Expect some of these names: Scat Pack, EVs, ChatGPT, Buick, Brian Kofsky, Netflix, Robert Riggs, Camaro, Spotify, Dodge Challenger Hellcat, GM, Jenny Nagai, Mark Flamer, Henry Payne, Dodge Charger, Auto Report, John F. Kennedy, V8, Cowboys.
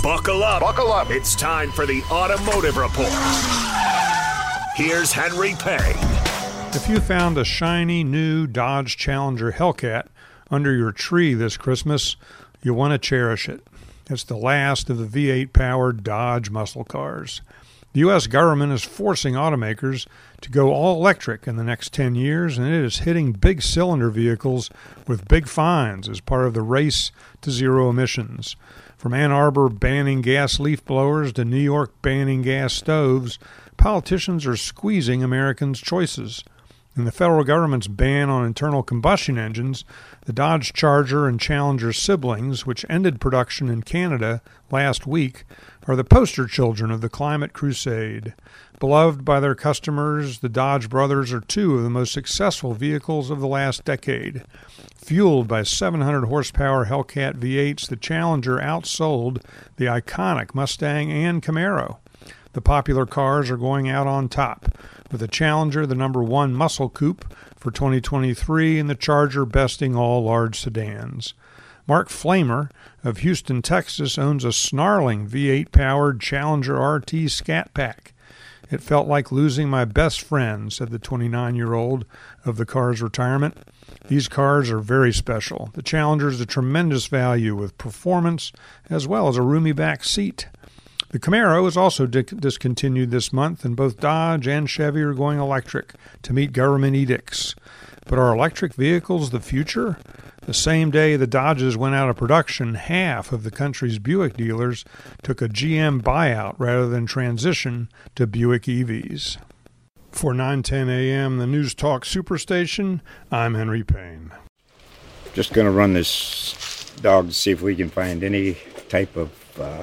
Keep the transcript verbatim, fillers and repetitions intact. Buckle up. Buckle up. It's time for the Automotive Report. Here's Henry Payne. If you found a shiny new Dodge Challenger Hellcat under your tree this Christmas, you want to cherish it. It's the last of the V eight-powered Dodge muscle cars. The U S government is forcing automakers to go all electric in the next ten years, and it is hitting big cylinder vehicles with big fines as part of the race to zero emissions. From Ann Arbor banning gas leaf blowers to New York banning gas stoves, politicians are squeezing Americans' choices. In the federal government's ban on internal combustion engines, the Dodge Charger and Challenger siblings, which ended production in Canada last week, are the poster children of the climate crusade. Beloved by their customers, the Dodge brothers are two of the most successful vehicles of the last decade. Fueled by seven hundred horsepower Hellcat V eights, the Challenger outsold the iconic Mustang and Camaro. The popular cars are going out on top, with the Challenger the number one muscle coupe for twenty twenty-three and the Charger besting all large sedans. Mark Flamer of Houston, Texas, owns a snarling V eight-powered Challenger R T Scat Pack. It felt like losing my best friend, said the twenty-nine-year-old of the car's retirement. These cars are very special. The Challenger is a tremendous value with performance as well as a roomy back seat. The Camaro is also discontinued this month, and both Dodge and Chevy are going electric to meet government edicts. But are electric vehicles the future? The same day the Dodges went out of production, half of the country's Buick dealers took a G M buyout rather than transition to Buick E Vs. For nine ten a.m., the News Talk Superstation, I'm Henry Payne. Just going to run this dog to see if we can find any type of uh,